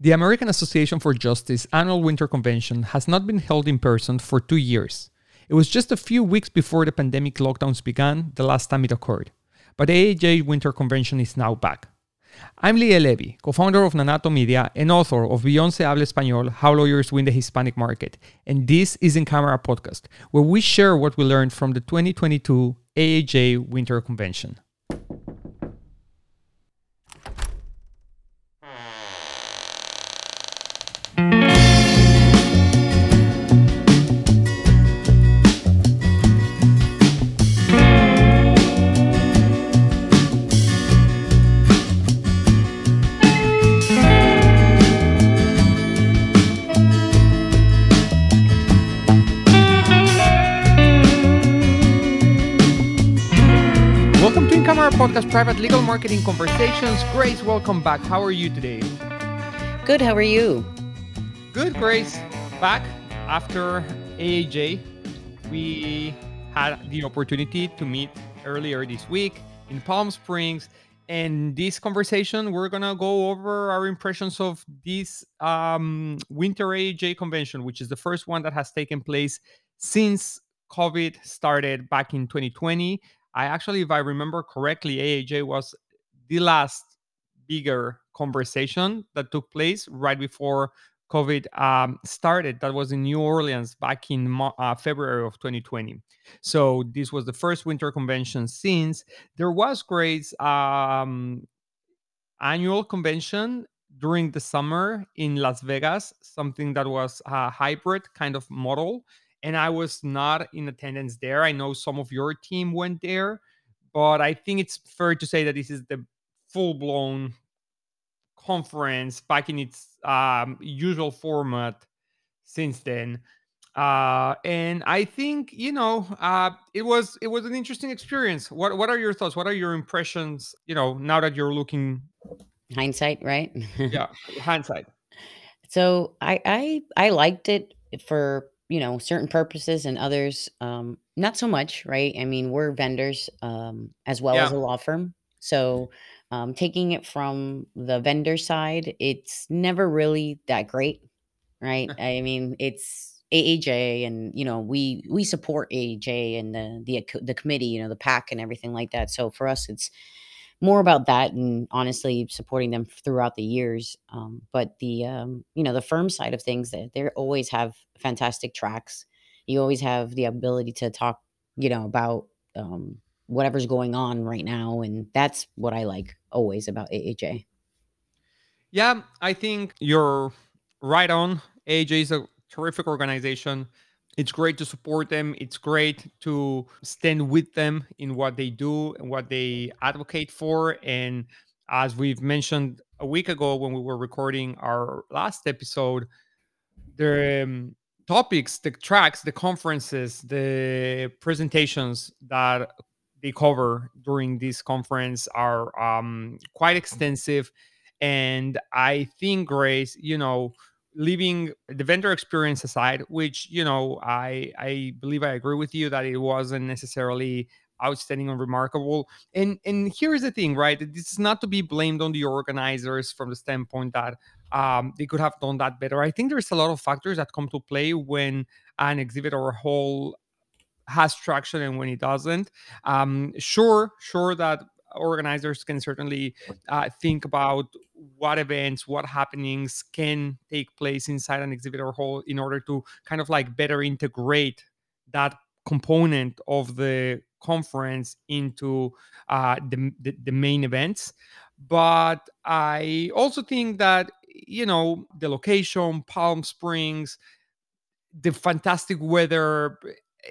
The American Association for Justice annual winter convention has not been held in person for 2 years. It was just a few weeks before the pandemic lockdowns began the last time it occurred. But the AAJ Winter Convention is now back. I'm Lee Levy, co-founder of Nanato Media and author of Beyoncé Habla Español, How Lawyers Win the Hispanic Market. And this is In Camera Podcast, where we share what we learned from the 2022 AAJ Winter Convention. Podcast Private Legal Marketing Conversations. Grace, welcome back. How are you today? Good. How are you? Good, Grace. Back after AAJ, we had the opportunity to meet earlier this week in Palm Springs. And this conversation, we're going to go over our impressions of this Winter AAJ convention, which is the first one that has taken place since COVID started back in 2020. If I remember correctly, AAJ was the last bigger conversation that took place right before COVID started. That was in New Orleans back in February of 2020. So this was the first winter convention since. There was Grace's annual convention during the summer in Las Vegas, something that was a hybrid kind of model. And I was not in attendance there. I know some of your team went there, but I think it's fair to say that this is the full-blown conference back in its usual format since then. And I think, you know, it was an interesting experience. What are your thoughts? What are your impressions, you know, now that you're looking? Hindsight, right? Yeah, hindsight. So I liked it for, you know, certain purposes and others, not so much, right? I mean, we're vendors as well as a law firm. So taking it from the vendor side, it's never really that great, right? I mean, it's AAJ and, you know, we support AAJ and the committee, you know, the PAC and everything like that. So for us, it's more about that and honestly supporting them throughout the years. But the, you know, the firm side of things, they always have fantastic tracks. You always have the ability to talk, you know, about whatever's going on right now. And that's what I like always about AAJ. Yeah, I think you're right on. AAJ is a terrific organization. It's great to support them. It's great to stand with them in what they do and what they advocate for. And as we've mentioned a week ago when we were recording our last episode, the topics, the tracks, the conferences, the presentations that they cover during this conference are quite extensive. And I think, Grace, you know, leaving the vendor experience aside, which, you know, I believe I agree with you that it wasn't necessarily outstanding or remarkable. And here's the thing, right? This is not to be blamed on the organizers from the standpoint that they could have done that better. I think there's a lot of factors that come to play when an exhibit or a hall has traction and when it doesn't. Sure that organizers can certainly think about what events, what happenings can take place inside an exhibit or hall in order to kind of like better integrate that component of the conference into the main events. But I also think that, you know, the location, Palm Springs, the fantastic weather,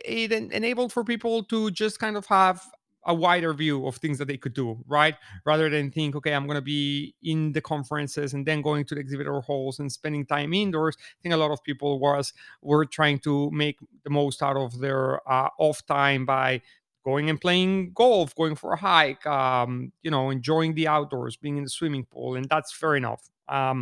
it enabled for people to just kind of have a wider view of things that they could do, right? Rather than think, okay, I'm going to be in the conferences and then going to the exhibitor halls and spending time indoors. I think a lot of people were trying to make the most out of their off time by going and playing golf, going for a hike, you know, enjoying the outdoors, being in the swimming pool. And that's fair enough. I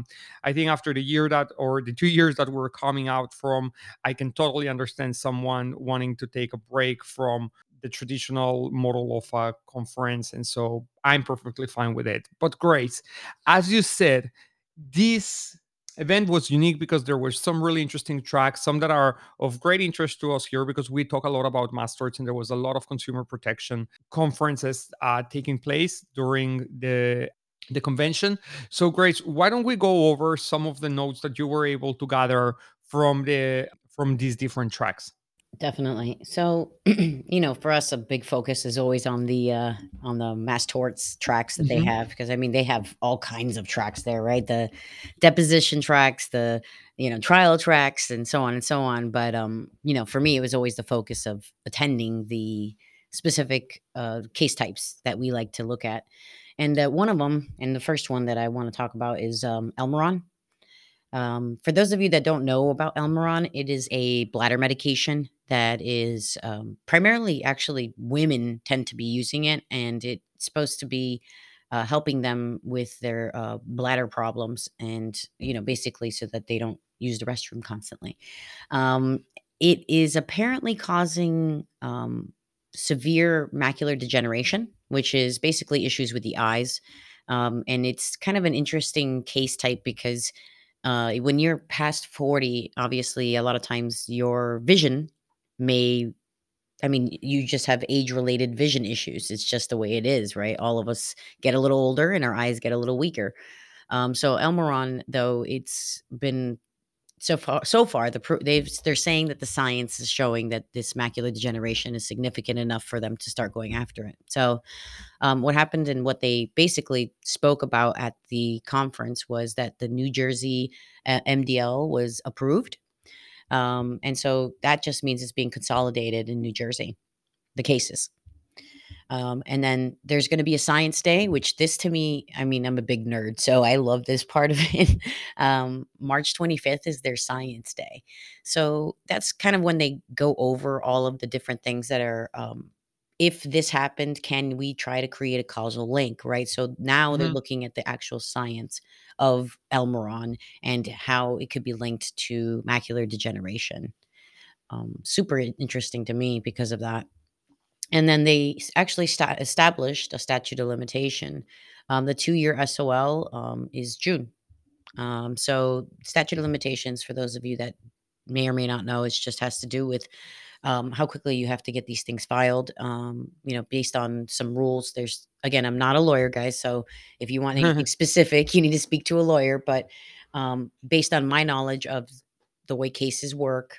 think after the year that, or the 2 years that we're coming out from, I can totally understand someone wanting to take a break from the traditional model of a conference. And so I'm perfectly fine with it. But Grace, as you said, this event was unique because there were some really interesting tracks, some that are of great interest to us here because we talk a lot about mass torts, and there was a lot of consumer protection conferences taking place during the convention. So Grace, why don't we go over some of the notes that you were able to gather from these different tracks? Definitely. So, for us, a big focus is always on the mass torts tracks that they have, because they have all kinds of tracks there, right? The deposition tracks, the, trial tracks, and so on and so on. But, for me, it was always the focus of attending the specific case types that we like to look at. And one of them, and the first one that I want to talk about is Elmiron. For those of you that don't know about Elmiron, it is a bladder medication that is primarily actually women tend to be using it, and it's supposed to be helping them with their bladder problems and, basically so that they don't use the restroom constantly. It is apparently causing severe macular degeneration, which is basically issues with the eyes. And it's kind of an interesting case type because when you're past 40, obviously, a lot of times your vision you just have age-related vision issues. It's just the way it is, right? All of us get a little older and our eyes get a little weaker. So Elmiron, though, it's been so far, they're saying that the science is showing that this macular degeneration is significant enough for them to start going after it. So what happened and what they basically spoke about at the conference was that the New Jersey MDL was approved. And so that just means it's being consolidated in New Jersey, the cases. And then there's going to be a science day, which this to me, I'm a big nerd, so I love this part of it. March 25th is their science day. So that's kind of when they go over all of the different things that are, if this happened, can we try to create a causal link, right? So now they're looking at the actual science of Elmiron and how it could be linked to macular degeneration. Super interesting to me because of that. And then they actually established a statute of limitation. The 2-year SOL is June. So statute of limitations, for those of you that may or may not know, it just has to do with how quickly you have to get these things filed, based on some rules. There's, again, I'm not a lawyer, guys, so if you want anything specific, you need to speak to a lawyer. But based on my knowledge of the way cases work,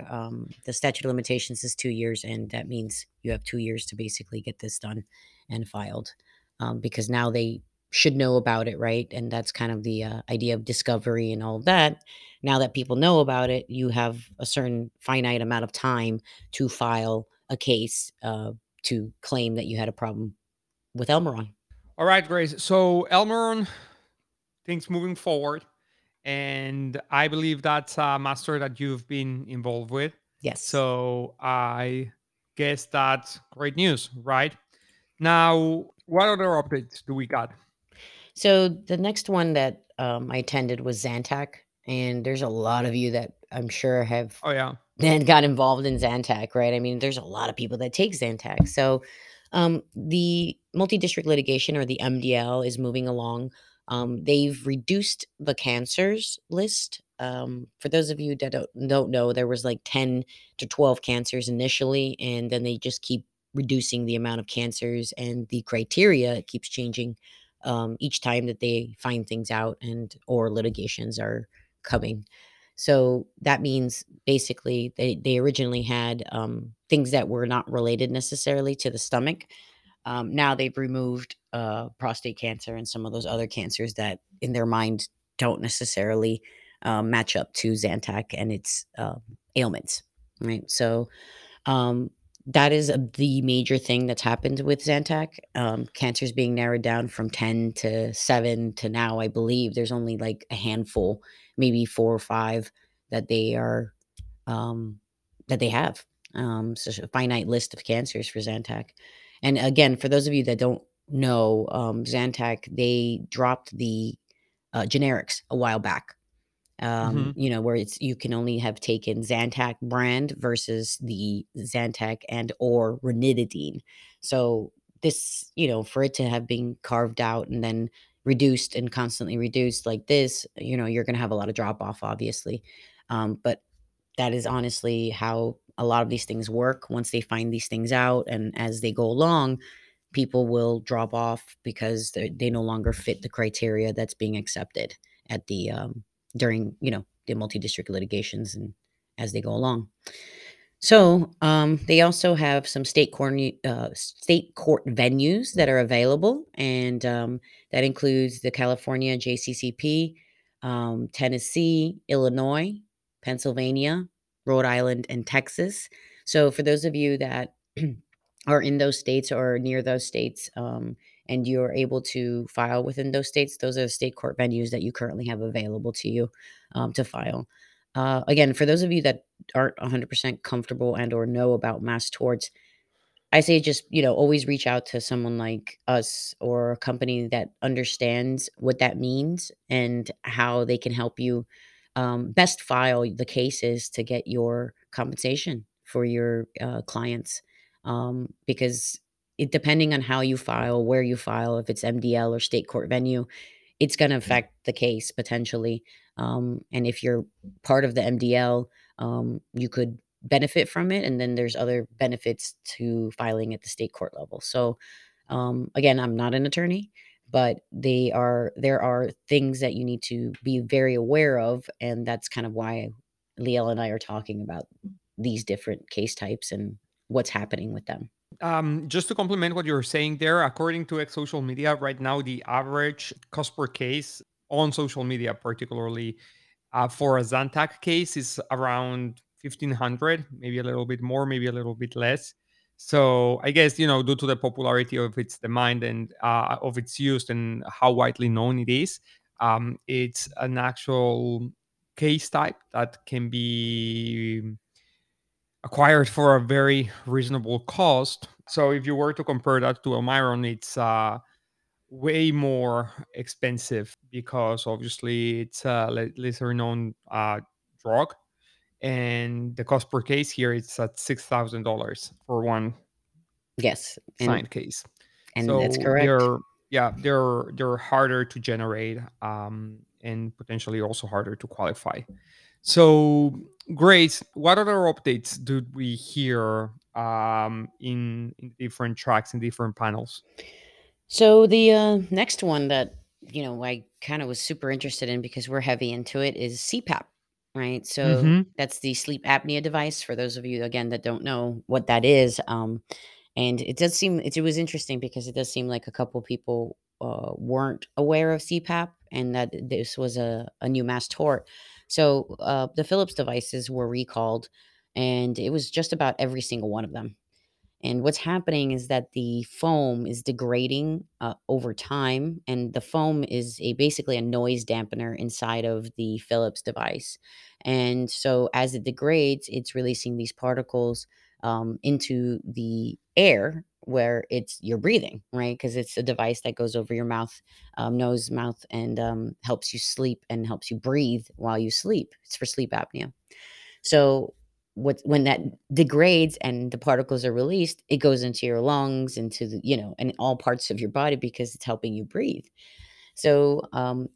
the statute of limitations is 2 years, and that means you have 2 years to basically get this done and filed, because now they should know about it, right? And that's kind of the idea of discovery and all of that. Now that people know about it, you have a certain finite amount of time to file a case to claim that you had a problem with Elmiron. All right, Grace. So Elmiron, things moving forward. And I believe that's a master that you've been involved with. Yes. So I guess that's great news, right? Now, what other updates do we got? So the next one that I attended was Zantac. And there's a lot of you that I'm sure have then got involved in Zantac, right? There's a lot of people that take Zantac. So the multi-district litigation, or the MDL, is moving along. They've reduced the cancers list. For those of you that don't know, there was like 10 to 12 cancers initially, and then they just keep reducing the amount of cancers, and the criteria keeps changing each time that they find things out and or litigations are coming. So that means basically they originally had things that were not related necessarily to the stomach. Now they've removed prostate cancer and some of those other cancers that in their mind don't necessarily match up to Zantac and its ailments, right? So that is the major thing that's happened with Zantac. Cancers being narrowed down from 10 to 7 to now, I believe, there's only like a handful, maybe 4 or 5 that they are, that they have. So a finite list of cancers for Zantac. And again, for those of you that don't know, Zantac, they dropped the generics a while back, where it's you can only have taken Zantac brand versus the Zantac and or ranitidine. So this, for it to have been carved out and then reduced and constantly reduced like this, you know, you're going to have a lot of drop off, obviously. But that is honestly how a lot of these things work. Once they find these things out and as they go along, people will drop off because they no longer fit the criteria that's being accepted at the during, you know, the multi-district litigations and as they go along. So they also have some state court venues that are available, and that includes the California JCCP, Tennessee, Illinois, Pennsylvania, Rhode Island, and Texas. So for those of you that are in those states or near those states, and you're able to file within those states, those are the state court venues that you currently have available to you to file. Again, for those of you that aren't 100% comfortable and or know about mass torts, I say just, you know, always reach out to someone like us or a company that understands what that means and how they can help you best file the cases to get your compensation for your clients. Because it, depending on how you file, where you file, if it's MDL or state court venue, it's going to affect the case potentially. And if you're part of the MDL, you could benefit from it. And then there's other benefits to filing at the state court level. So, again, I'm not an attorney, but there are things that you need to be very aware of. And that's kind of why Liel and I are talking about these different case types and what's happening with them. Just to complement what you're saying there, according to X Social Media, right now, the average cost per case on social media, particularly for a Zantac case, is around $1,500, maybe a little bit more, maybe a little bit less. So I guess, you know, due to the popularity of its demand and of its use and how widely known it is, it's an actual case type that can be acquired for a very reasonable cost. So if you were to compare that to Elmiron, it's way more expensive because obviously it's a lesser known drug, and the cost per case here it's at $6,000 for one signed case. And so that's correct. They're harder to generate and potentially also harder to qualify. So great. What other updates do we hear in different tracks and different panels? So the next one that, you know, I kind of was super interested in because we're heavy into it is CPAP, right? So that's the sleep apnea device for those of you, again, that don't know what that is. And it does seem, it was interesting because it does seem like a couple people weren't aware of CPAP and that this was a new mass tort. So the Philips devices were recalled, and it was just about every single one of them. And what's happening is that the foam is degrading over time, and the foam is basically a noise dampener inside of the Philips device. And so as it degrades, it's releasing these particles into the air where you're breathing, right? Because it's a device that goes over your mouth, nose, mouth, and helps you sleep and helps you breathe while you sleep. It's for sleep apnea. So when that degrades and the particles are released, it goes into your lungs, into the, you know, and all parts of your body because it's helping you breathe. So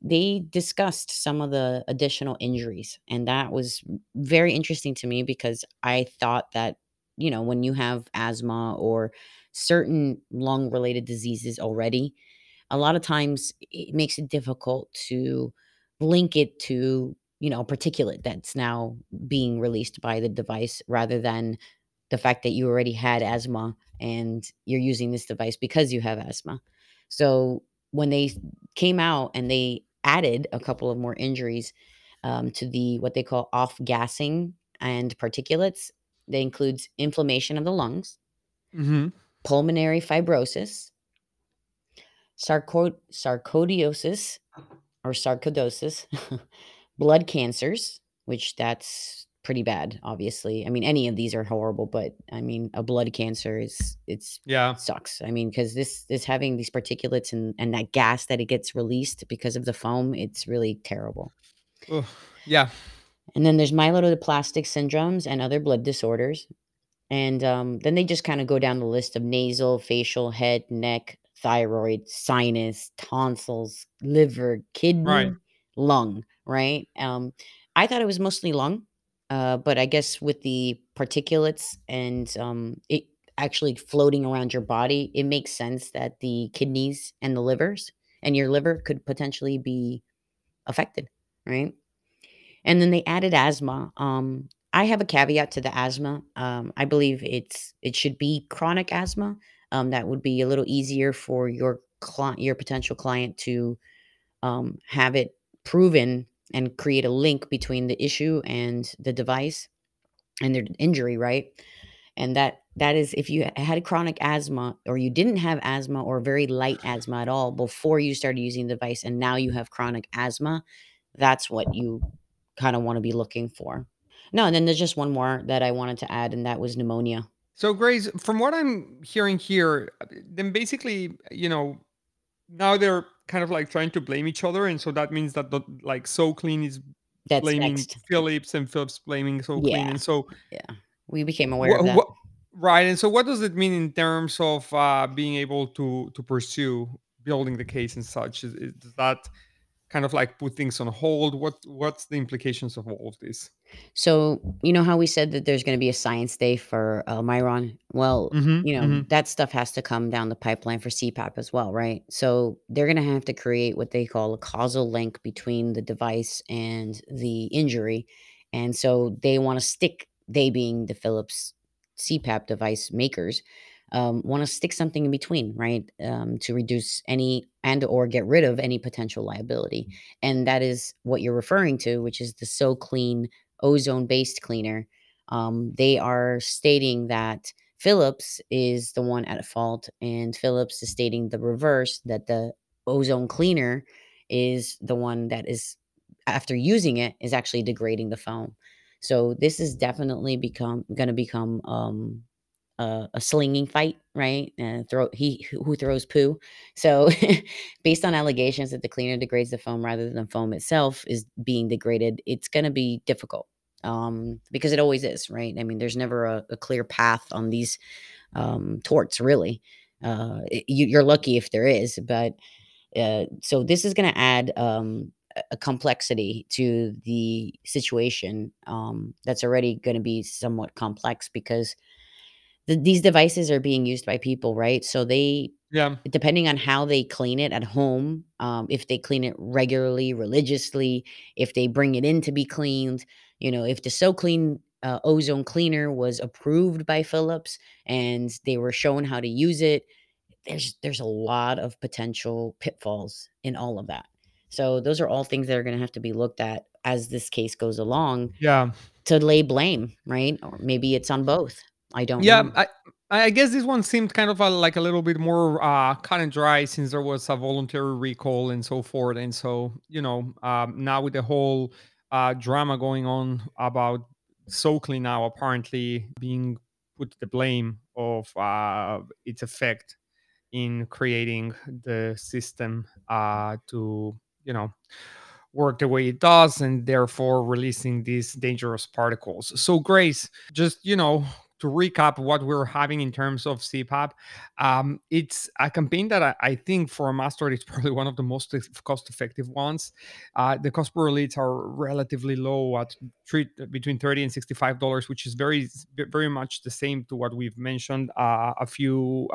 they discussed some of the additional injuries, and that was very interesting to me because I thought that, you know, when you have asthma or certain lung related diseases already, a lot of times it makes it difficult to link it to, you know, particulate that's now being released by the device rather than the fact that you already had asthma and you're using this device because you have asthma. So when they came out and they added a couple of more injuries to the what they call off-gassing and particulates, that includes inflammation of the lungs, pulmonary fibrosis, sarcoidosis, blood cancers, which that's pretty bad, obviously. I mean, any of these are horrible, but I mean, a blood cancer sucks. I mean, because this is having these particulates and that gas that it gets released because of the foam, it's really terrible. Oh, yeah. And then there's myelodysplastic syndromes and other blood disorders. And then they just kind of go down the list of nasal, facial, head, neck, thyroid, sinus, tonsils, liver, kidney, lung, right? I thought it was mostly lung, but I guess with the particulates and it actually floating around your body, it makes sense that the kidneys and the livers and your liver could potentially be affected, right? And then they added asthma. I have a caveat to the asthma. I believe it should be chronic asthma. That would be a little easier for your potential client to have it proven and create a link between the issue and the device and their injury, right? And that is if you had chronic asthma or you didn't have asthma or very light asthma at all before you started using the device and now you have chronic asthma, that's what you kind of want to be looking for. No, and then there's just one more that I wanted to add, and that was pneumonia. So, Grace, from what I'm hearing here, then basically, now they're kind of like trying to blame each other. And so that means that SoClean is blaming Philips and Philips blaming SoClean. Yeah. And so we became aware of that. Right. And so what does it mean in terms of being able to pursue building the case and such? Is that kind of like put things on hold? What's the implications of all of this? So, you know how we said that there's going to be a science day for Elmiron? Well, that stuff has to come down the pipeline for CPAP as well, right? So they're going to have to create what they call a causal link between the device and the injury. And so they want to stick, they being the Philips CPAP device makers, want to stick something in between, right? To reduce any or get rid of any potential liability. And that is what you're referring to, which is the SoClean ozone-based cleaner. They are stating that Philips is the one at fault, and Philips is stating the reverse, that the ozone cleaner is the one that is, after using it, is actually degrading the foam. So this is definitely going to become a slinging fight, right? He who throws poo. So based on allegations that the cleaner degrades the foam rather than the foam itself is being degraded, it's going to be difficult because it always is, right? I mean, there's never a clear path on these torts, really. You're lucky if there is, but so this is going to add a complexity to the situation that's already going to be somewhat complex because these devices are being used by people, right? So they, depending on how they clean it at home, if they clean it regularly, religiously, if they bring it in to be cleaned, if the SoClean ozone cleaner was approved by Philips and they were shown how to use it, there's a lot of potential pitfalls in all of that. So those are all things that are going to have to be looked at as this case goes along. Yeah, to lay blame, right? Or maybe it's on both. I don't know. I guess this one seemed kind of like a little bit more cut and dry since there was a voluntary recall and so forth. And so, now with the whole drama going on about SoClean now apparently being put the blame of its effect in creating the system to, work the way it does and therefore releasing these dangerous particles. So Grace, just, to recap what we're having in terms of CPAP, it's a campaign that I think for a master, it's probably one of the most cost-effective ones. The cost per leads are relatively low at between $30 and $65, which is very, very much the same to what we've mentioned a few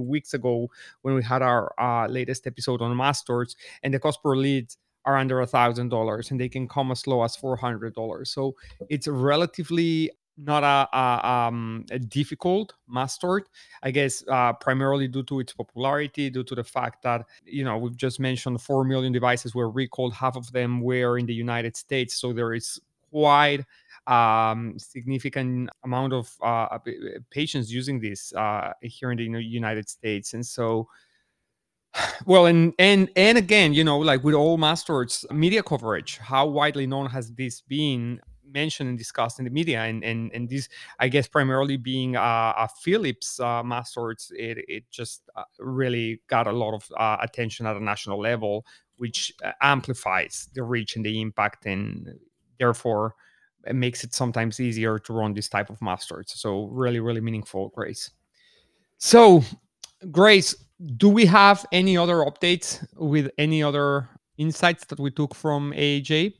weeks ago when we had our latest episode on masters, and the cost per leads are under $1,000, and they can come as low as $400. So it's relatively not a difficult mastered, I guess, primarily due to its popularity, due to the fact that, we've just mentioned 4 million devices were recalled. Half of them were in the United States. So there is quite significant amount of patients using this here in the United States. And so, well, and again, with all masters, media coverage, how widely known has this been mentioned and discussed in the media, and this, I guess, primarily being a Philips master's, it just really got a lot of attention at a national level, which amplifies the reach and the impact, and therefore it makes it sometimes easier to run this type of master's. So really, really meaningful, Grace. So Grace, Do we have any other updates with any other insights that we took from AAJ?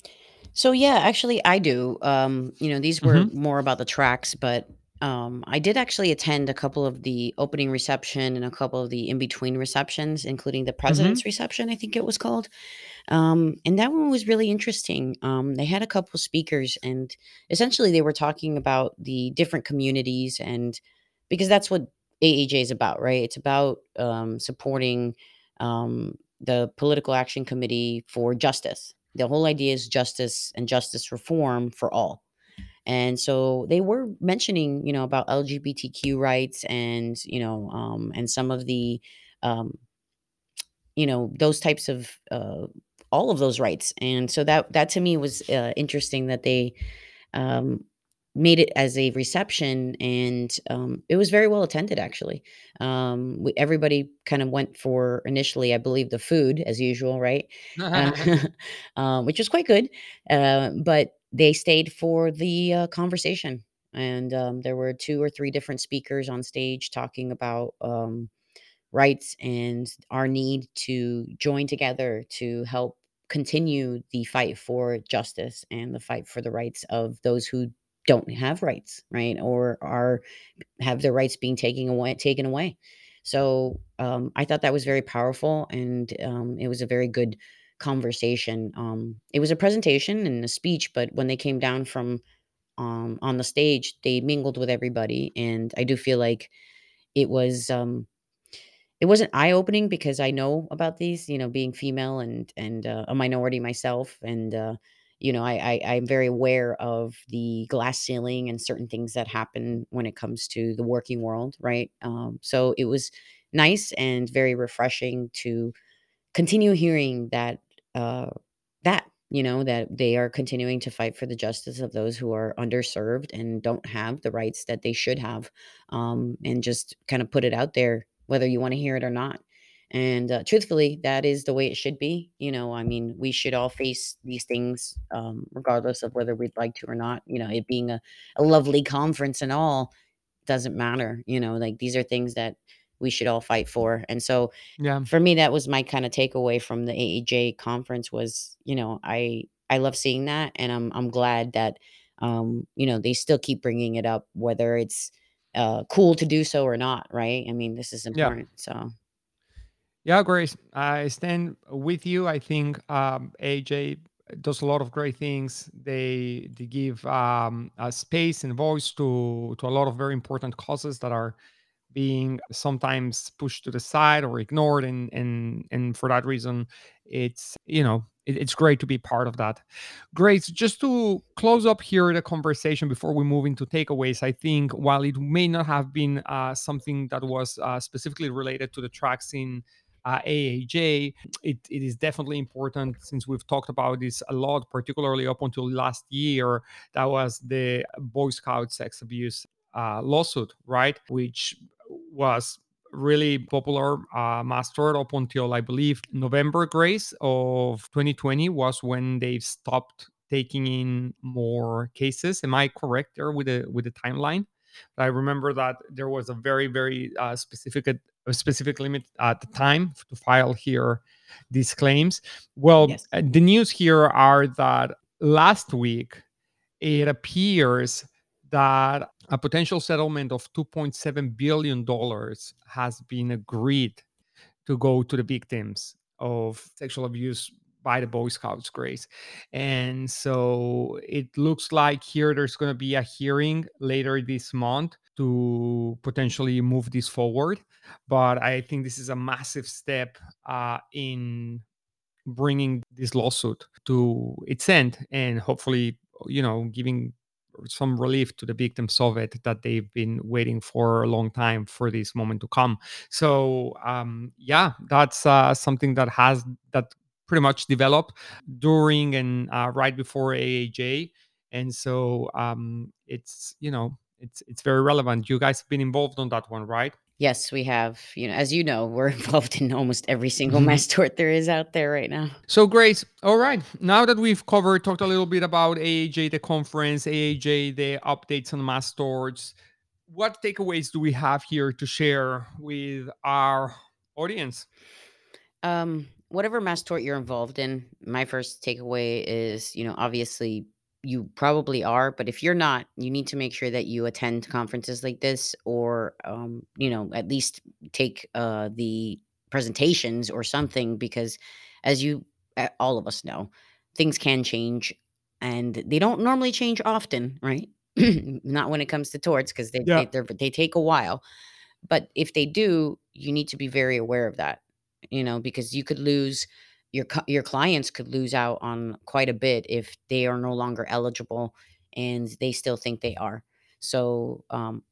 So yeah, actually I do. These were more about the tracks, but I did actually attend a couple of the opening reception and a couple of the in-between receptions, including the president's reception, I think it was called. And that one was really interesting. They had a couple speakers, and essentially they were talking about the different communities, and because that's what AAJ is about, right? It's about supporting the Political Action Committee for Justice. The whole idea is justice and justice reform for all. And so they were mentioning, about LGBTQ rights and, and some of the, those types of all of those rights. And so that to me was interesting that they made it as a reception, and it was very well attended, actually. Everybody kind of went for initially, I believe, the food as usual, right? Which was quite good. But they stayed for the conversation, and there were 2 or 3 different speakers on stage talking about rights and our need to join together to help continue the fight for justice and the fight for the rights of those who don't have rights, right? Or have their rights being taken away. So I thought that was very powerful, and it was a very good conversation. It was a presentation and a speech, but when they came down from on the stage, they mingled with everybody, and I do feel like it was it wasn't eye-opening, because I know about these, being female and a minority myself, and I'm very aware of the glass ceiling and certain things that happen when it comes to the working world, right? So it was nice and very refreshing to continue hearing that, that they are continuing to fight for the justice of those who are underserved and don't have the rights that they should have, and just kind of put it out there, whether you want to hear it or not. And truthfully, that is the way it should be. We should all face these things, regardless of whether we'd like to or not. It being a lovely conference and all doesn't matter. These are things that we should all fight for. And so for me, that was my kind of takeaway from the AAJ conference was, I love seeing that. And I'm glad that, they still keep bringing it up, whether it's cool to do so or not. Right. This is important. So. Yeah, Grace, I stand with you. I think AJ does a lot of great things. They give a space and voice to a lot of very important causes that are being sometimes pushed to the side or ignored, and for that reason, it's it's great to be part of that. Grace, just to close up here the conversation before we move into takeaways, I think while it may not have been something that was specifically related to the tracks in AAJ, it is definitely important, since we've talked about this a lot, particularly up until last year. That was the Boy Scout sex abuse lawsuit, right? Which was really popular, mastered up until, I believe, November, Grace, of 2020 was when they stopped taking in more cases. Am I correct there with the timeline? I remember that there was a very, very specific limit at the time to file here these claims. Well, yes. The news here are that last week, it appears that a potential settlement of $2.7 billion has been agreed to go to the victims of sexual abuse by the Boy Scouts, Grace. And so it looks like here there's going to be a hearing later this month to potentially move this forward. But I think this is a massive step in bringing this lawsuit to its end, and hopefully, giving some relief to the victims of it, that they've been waiting for a long time for this moment to come. So that's something that pretty much developed during and right before AAJ. And so it's very relevant. You guys have been involved on that one, right? Yes, we have. As you know, we're involved in almost every single mass tort there is out there right now. So, Grace, all right. Now that we've talked a little bit about AAJ, the conference, AAJ, the updates on mass torts, what takeaways do we have here to share with our audience? Whatever mass tort you're involved in, my first takeaway is, obviously you probably are, but if you're not, you need to make sure that you attend conferences like this, or, at least take the presentations or something, because as you, all of us know, things can change and they don't normally change often, right? Not when it comes to torts, because they take a while. But if they do, you need to be very aware of that, because you could lose your clients could lose out on quite a bit if they are no longer eligible and they still think they are. So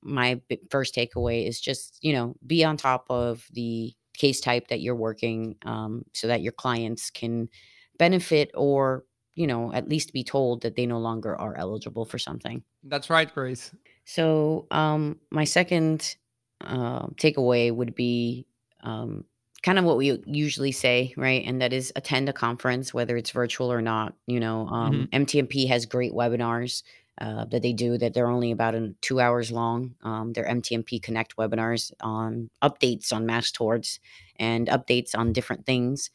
my first takeaway is just, be on top of the case type that you're working so that your clients can benefit or, at least be told that they no longer are eligible for something. That's right, Grace. So my second takeaway would be kind of what we usually say, right? And that is attend a conference, whether it's virtual or not. MTMP has great webinars that they do, that they're only about 2 hours long. They're MTMP Connect webinars on updates on mass torts and updates on different things.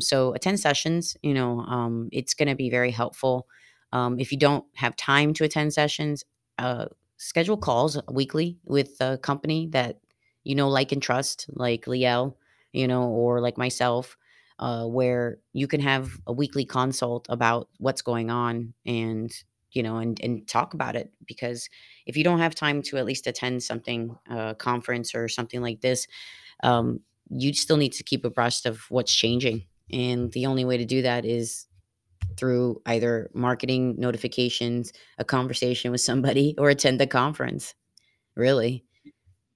So attend sessions, it's going to be very helpful. If you don't have time to attend sessions, schedule calls weekly with a company that like and trust, like Liel, or like myself, where you can have a weekly consult about what's going on and talk about it. Because if you don't have time to at least attend something, conference or something like this, you still need to keep abreast of what's changing. And the only way to do that is through either marketing notifications, a conversation with somebody, or attend the conference, really.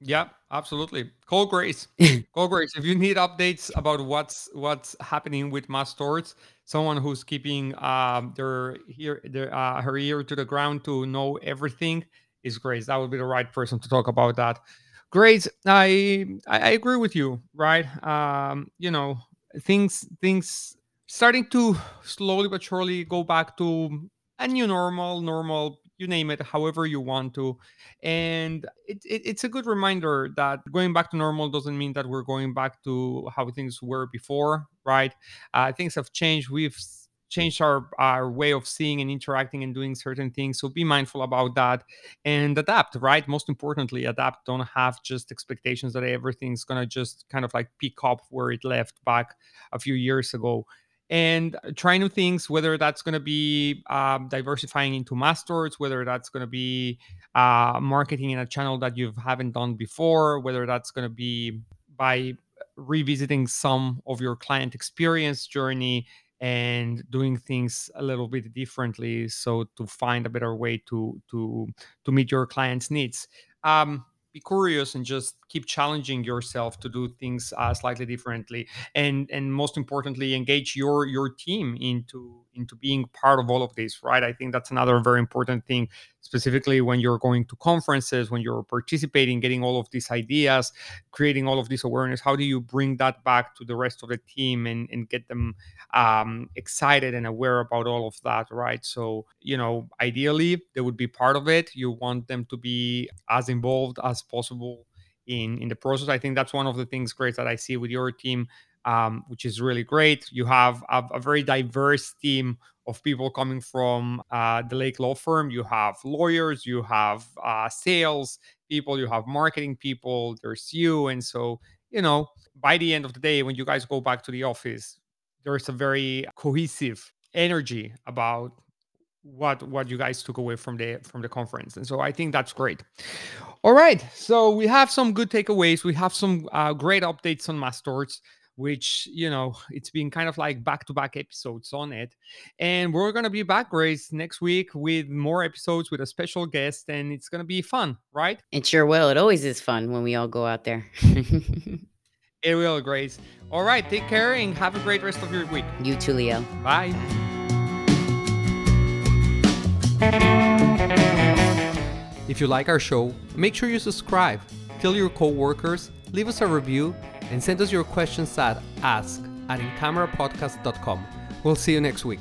Yeah, absolutely. Call Grace. If you need updates about what's happening with mass torts, someone who's keeping her ear to the ground to know everything is Grace. That would be the right person to talk about that. Grace, I agree with you, right? Things starting to slowly but surely go back to a new normal. You name it, however you want to. And it's a good reminder that going back to normal doesn't mean that we're going back to how things were before, right? Things have changed. We've changed our way of seeing and interacting and doing certain things. So be mindful about that and adapt, right? Most importantly, adapt. Don't have just expectations that everything's going to just kind of like pick up where it left back a few years ago. And try new things, whether that's going to be diversifying into mass torts, whether that's going to be marketing in a channel that you haven't done before, whether that's going to be by revisiting some of your client experience journey and doing things a little bit differently, so to find a better way to meet your clients' needs. Be curious and just keep challenging yourself to do things slightly differently, and most importantly, engage your team into being part of all of this, right? I think that's another very important thing, specifically when you're going to conferences, when you're participating, getting all of these ideas, creating all of this awareness. How do you bring that back to the rest of the team and get them excited and aware about all of that, right? So, ideally, they would be part of it. You want them to be as involved as possible in the process. I think that's one of the things, Grace, that I see with your team, which is really great. You have a very diverse team of people coming from the Lake Law Firm. You have lawyers, you have sales people, you have marketing people, there's you. And so, by the end of the day, when you guys go back to the office, there's a very cohesive energy about what you guys took away from the conference. And so I think that's great. All right. So we have some good takeaways. We have some great updates on mass torts, which, it's been kind of like back-to-back episodes on it. And we're going to be back, Grace, next week with more episodes with a special guest, and it's going to be fun, right? It sure will. It always is fun when we all go out there. It will, Grace. All right. Take care and have a great rest of your week. You too, Leo. Bye. If you like our show, make sure you subscribe, tell your coworkers, leave us a review, and send us your questions at ask@incamerapodcast.com. We'll see you next week.